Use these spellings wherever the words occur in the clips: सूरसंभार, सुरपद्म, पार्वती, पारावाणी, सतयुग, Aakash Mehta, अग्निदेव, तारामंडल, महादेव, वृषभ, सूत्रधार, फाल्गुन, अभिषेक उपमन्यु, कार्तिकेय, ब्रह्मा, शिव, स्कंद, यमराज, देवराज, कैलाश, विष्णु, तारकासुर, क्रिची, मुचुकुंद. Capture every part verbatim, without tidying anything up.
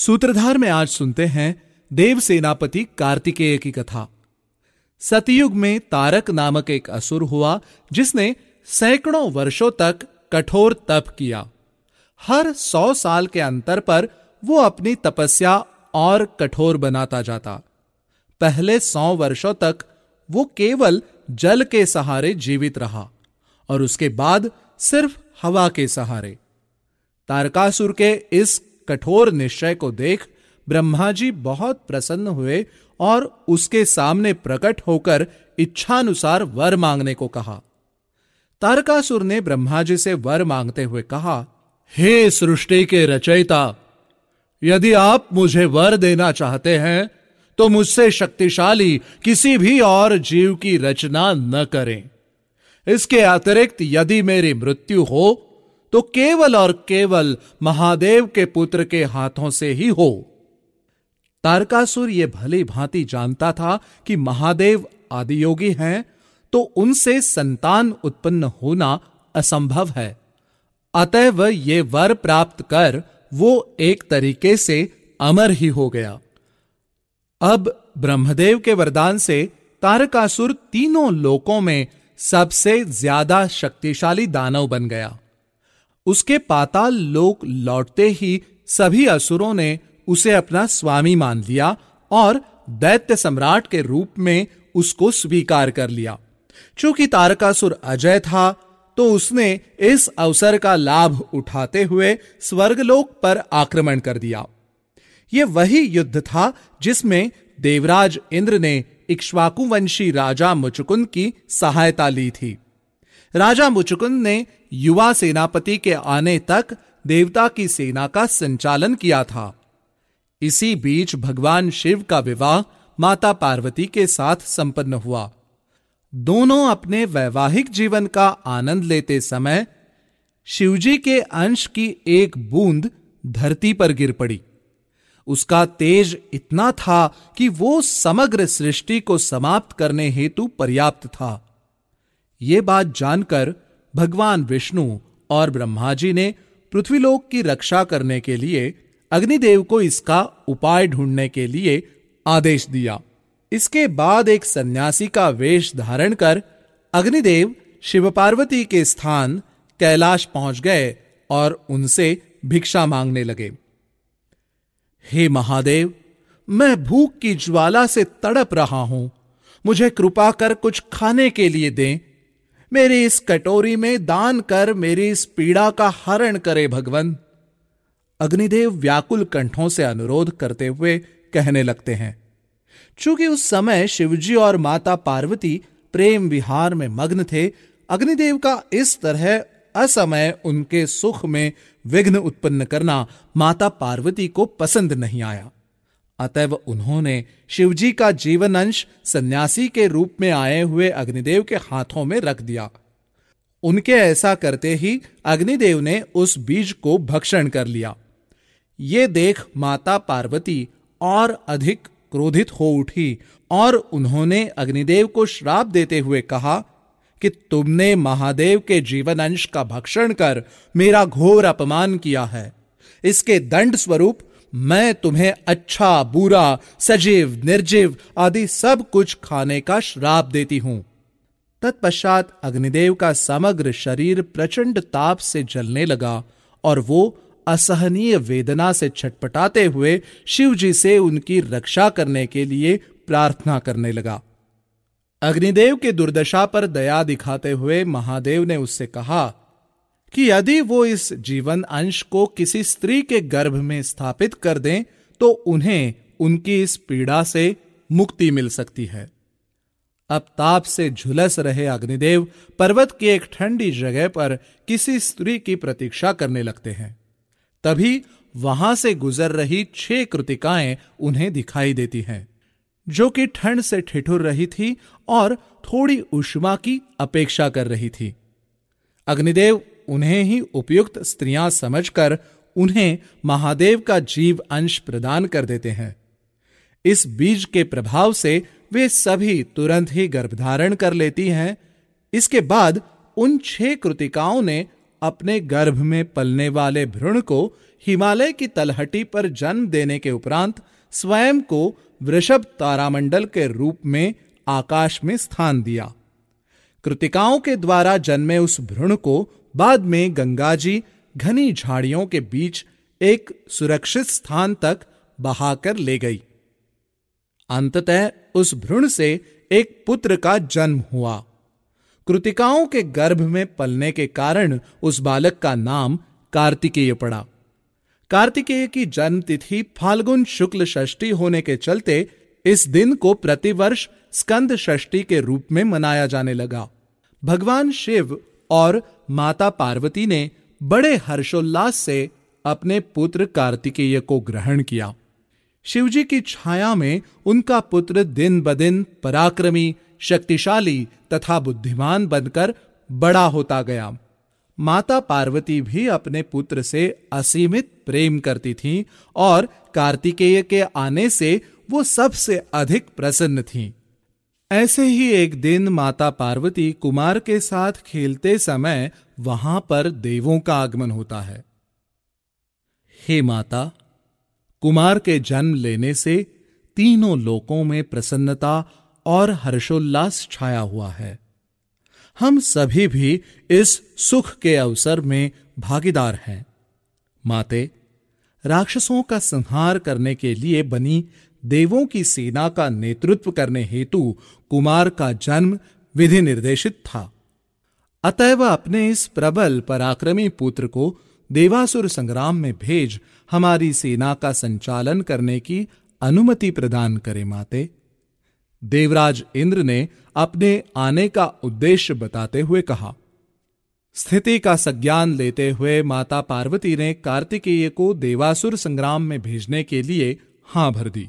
सूत्रधार में आज सुनते हैं देव सेनापति कार्तिकेय की कथा। सतयुग में तारक नामक एक असुर हुआ जिसने सैकड़ों वर्षों तक कठोर तप किया। हर सौ साल के अंतर पर वो अपनी तपस्या और कठोर बनाता जाता। पहले सौ वर्षों तक वो केवल जल के सहारे जीवित रहा और उसके बाद सिर्फ हवा के सहारे। तारकासुर के इस कठोर निश्चय को देख ब्रह्मा जी बहुत प्रसन्न हुए और उसके सामने प्रकट होकर इच्छानुसार वर मांगने को कहा। तारकासुर ने ब्रह्मा जी से वर मांगते हुए कहा, हे सृष्टि के रचयिता, यदि आप मुझे वर देना चाहते हैं तो मुझसे शक्तिशाली किसी भी और जीव की रचना न करें। इसके अतिरिक्त यदि मेरी मृत्यु हो तो केवल और केवल महादेव के पुत्र के हाथों से ही हो। तारकासुर यह भली भांति जानता था कि महादेव आदियोगी हैं तो उनसे संतान उत्पन्न होना असंभव है, अतएव ये वर प्राप्त कर वो एक तरीके से अमर ही हो गया। अब ब्रह्मदेव के वरदान से तारकासुर तीनों लोकों में सबसे ज्यादा शक्तिशाली दानव बन गया। उसके पाताल लोक लौटते ही सभी असुरों ने उसे अपना स्वामी मान लिया और दैत्य सम्राट के रूप में उसको स्वीकार कर लिया। चूंकि तारकासुर अजय था तो उसने इस अवसर का लाभ उठाते हुए स्वर्गलोक पर आक्रमण कर दिया। यह वही युद्ध था जिसमें देवराज इंद्र ने इक्ष्वाकुवंशी राजा मुचुकुंद की सहायता ली थी। राजा मुचुकुंद ने युवा सेनापति के आने तक देवता की सेना का संचालन किया था। इसी बीच भगवान शिव का विवाह माता पार्वती के साथ संपन्न हुआ। दोनों अपने वैवाहिक जीवन का आनंद लेते समय शिवजी के अंश की एक बूंद धरती पर गिर पड़ी। उसका तेज इतना था कि वो समग्र सृष्टि को समाप्त करने हेतु पर्याप्त था। ये बात जानकर भगवान विष्णु और ब्रह्मा जी ने पृथ्वीलोक की रक्षा करने के लिए अग्निदेव को इसका उपाय ढूंढने के लिए आदेश दिया। इसके बाद एक सन्यासी का वेश धारण कर अग्निदेव शिव पार्वती के स्थान कैलाश पहुंच गए और उनसे भिक्षा मांगने लगे। हे महादेव, मैं भूख की ज्वाला से तड़प रहा हूं, मुझे कृपा कर कुछ खाने के लिए दें। मेरी इस कटोरी में दान कर मेरी इस पीड़ा का हरण करे भगवन। अग्निदेव व्याकुल कंठों से अनुरोध करते हुए कहने लगते हैं। चूंकि उस समय शिवजी और माता पार्वती प्रेम विहार में मग्न थे, अग्निदेव का इस तरह असमय उनके सुख में विघ्न उत्पन्न करना माता पार्वती को पसंद नहीं आया। अतएव उन्होंने शिवजी का जीवन अंश सन्यासी के रूप में आए हुए अग्निदेव के हाथों में रख दिया। उनके ऐसा करते ही अग्निदेव ने उस बीज को भक्षण कर लिया। ये देख माता पार्वती और अधिक क्रोधित हो उठी और उन्होंने अग्निदेव को श्राप देते हुए कहा कि तुमने महादेव के जीवन अंश का भक्षण कर मेरा घोर अपमान किया है। इसके दंड स्वरूप मैं तुम्हें अच्छा बुरा सजीव निर्जीव आदि सब कुछ खाने का श्राप देती हूं। तत्पश्चात अग्निदेव का समग्र शरीर प्रचंड ताप से जलने लगा और वो असहनीय वेदना से छटपटाते हुए शिवजी से उनकी रक्षा करने के लिए प्रार्थना करने लगा। अग्निदेव के दुर्दशा पर दया दिखाते हुए महादेव ने उससे कहा कि यदि वो इस जीवन अंश को किसी स्त्री के गर्भ में स्थापित कर दें तो उन्हें उनकी इस पीड़ा से मुक्ति मिल सकती है। अब ताप से झुलस रहे अग्निदेव पर्वत की एक ठंडी जगह पर किसी स्त्री की प्रतीक्षा करने लगते हैं। तभी वहां से गुजर रही छह कृतिकाएं उन्हें दिखाई देती हैं, जो कि ठंड से ठिठुर रही थी और थोड़ी ऊष्मा की अपेक्षा कर रही थी। अग्निदेव उन्हें ही उपयुक्त स्त्रियां समझकर उन्हें महादेव का जीव अंश प्रदान कर देते हैं। इस बीज के प्रभाव से वे सभी तुरंत ही गर्भधारण कर लेती हैं। इसके बाद उन छह कृतिकाओं ने अपने गर्भ में पलने वाले भ्रूण को हिमालय की तलहटी पर जन्म देने के उपरांत स्वयं को वृषभ तारामंडल के रूप में आकाश में स्थान दिया। कृतिकाओं के द्वारा जन्मे उस भ्रूण को बाद में गंगा जी घनी झाड़ियों के बीच एक सुरक्षित स्थान तक बहाकर ले गई। अंततः उस भ्रूण से एक पुत्र का जन्म हुआ। कृतिकाओं के गर्भ में पलने के कारण उस बालक का नाम कार्तिकेय पड़ा। कार्तिकेय की जन्म तिथि फाल्गुन शुक्ल षष्ठी होने के चलते इस दिन को प्रतिवर्ष स्कंद षष्ठी के रूप में मनाया जाने लगा। भगवान शिव और माता पार्वती ने बड़े हर्षोल्लास से अपने पुत्र कार्तिकेय को ग्रहण किया। शिवजी की छाया में उनका पुत्र दिन बदिन पराक्रमी, शक्तिशाली तथा बुद्धिमान बनकर बड़ा होता गया। माता पार्वती भी अपने पुत्र से असीमित प्रेम करती थीं और कार्तिकेय के आने से वो सबसे अधिक प्रसन्न थीं। ऐसे ही एक दिन माता पार्वती कुमार के साथ खेलते समय वहां पर देवों का आगमन होता है। हे माता, कुमार के जन्म लेने से तीनों लोकों में प्रसन्नता और हर्षोल्लास छाया हुआ है। हम सभी भी इस सुख के अवसर में भागीदार हैं। माते, राक्षसों का संहार करने के लिए बनी देवों की सेना का नेतृत्व करने हेतु कुमार का जन्म विधि निर्देशित था। अतएव अपने इस प्रबल पराक्रमी पुत्र को देवासुर संग्राम में भेज हमारी सेना का संचालन करने की अनुमति प्रदान करे माते। देवराज इंद्र ने अपने आने का उद्देश्य बताते हुए कहा। स्थिति का संज्ञान लेते हुए माता पार्वती ने कार्तिकेय को देवासुर संग्राम में भेजने के लिए हां भर दी।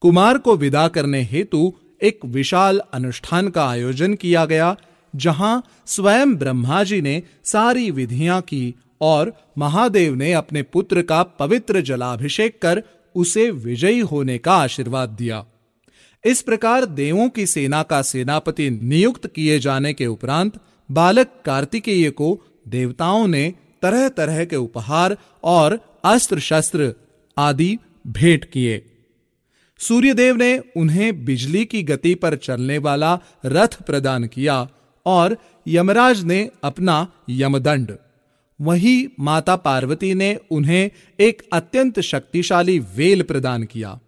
कुमार को विदा करने हेतु एक विशाल अनुष्ठान का आयोजन किया गया, जहां स्वयं ब्रह्मा जी ने सारी विधियां की और महादेव ने अपने पुत्र का पवित्र जलाभिषेक कर उसे विजयी होने का आशीर्वाद दिया। इस प्रकार देवों की सेना का सेनापति नियुक्त किए जाने के उपरांत बालक कार्तिकेय को देवताओं ने तरह तरह के उपहार और अस्त्र शस्त्र आदि भेंट किए। सूर्यदेव ने उन्हें बिजली की गति पर चलने वाला रथ प्रदान किया और यमराज ने अपना यमदंड, वहीं माता पार्वती ने उन्हें एक अत्यंत शक्तिशाली वेल प्रदान किया।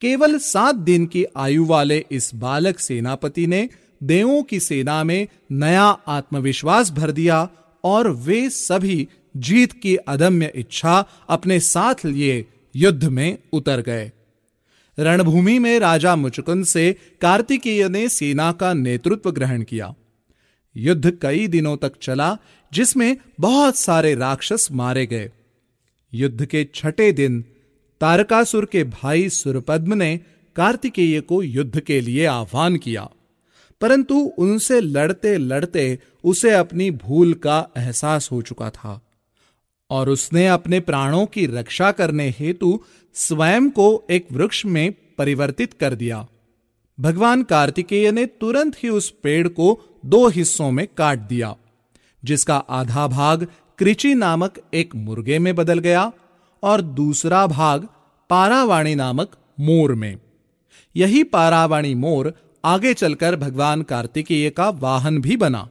केवल सात दिन की आयु वाले इस बालक सेनापति ने देवों की सेना में नया आत्मविश्वास भर दिया और वे सभी जीत की अदम्य इच्छा अपने साथ लिए युद्ध में उतर गए। रणभूमि में राजा मुचुकुंद से कार्तिकेय ने सेना का नेतृत्व ग्रहण किया। युद्ध कई दिनों तक चला, जिसमें बहुत सारे राक्षस मारे गए। युद्ध के छठे दिन तारकासुर के भाई सुरपद्म ने कार्तिकेय को युद्ध के लिए आह्वान किया, परंतु उनसे लड़ते लड़ते उसे अपनी भूल का एहसास हो चुका था और उसने अपने प्राणों की रक्षा करने हेतु स्वयं को एक वृक्ष में परिवर्तित कर दिया। भगवान कार्तिकेय ने तुरंत ही उस पेड़ को दो हिस्सों में काट दिया, जिसका आधा भाग क्रिची नामक एक मुर्गे में बदल गया और दूसरा भाग पारावाणी नामक मोर में। यही पारावाणी मोर आगे चलकर भगवान कार्तिकेय का वाहन भी बना।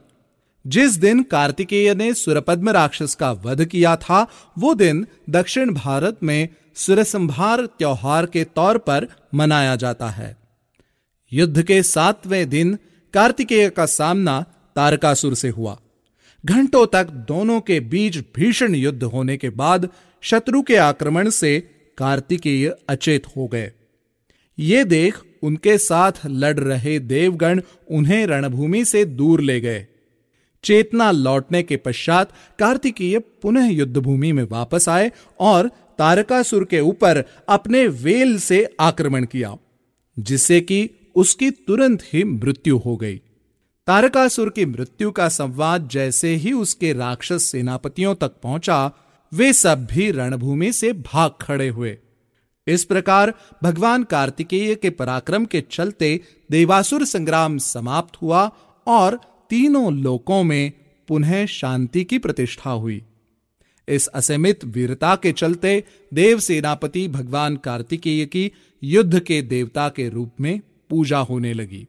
जिस दिन कार्तिकेय ने सुरपद्म राक्षस का वध किया था, वो दिन दक्षिण भारत में सूरसंभार त्योहार के तौर पर मनाया जाता है। युद्ध के सातवें दिन कार्तिकेय का सामना तारकासुर से हुआ। घंटों तक दोनों के बीच भीषण युद्ध होने के बाद शत्रु के आक्रमण से कार्तिकेय अचेत हो गए। ये देख उनके साथ लड़ रहे देवगण उन्हें रणभूमि से दूर ले गए। चेतना लौटने के पश्चात कार्तिकेय पुनः युद्धभूमि में वापस आए और तारकासुर के ऊपर अपने वेल से आक्रमण किया, जिससे कि उसकी तुरंत ही मृत्यु हो गई। तारकासुर की मृत्यु का संवाद जैसे ही उसके राक्षस सेनापतियों तक पहुंचा, वे सब भी रणभूमि से भाग खड़े हुए। इस प्रकार भगवान कार्तिकेय के पराक्रम के चलते देवासुर संग्राम समाप्त हुआ और तीनों लोकों में पुनः शांति की प्रतिष्ठा हुई। इस असीमित वीरता के चलते देव सेनापति भगवान कार्तिकेय की युद्ध के देवता के रूप में पूजा होने लगी।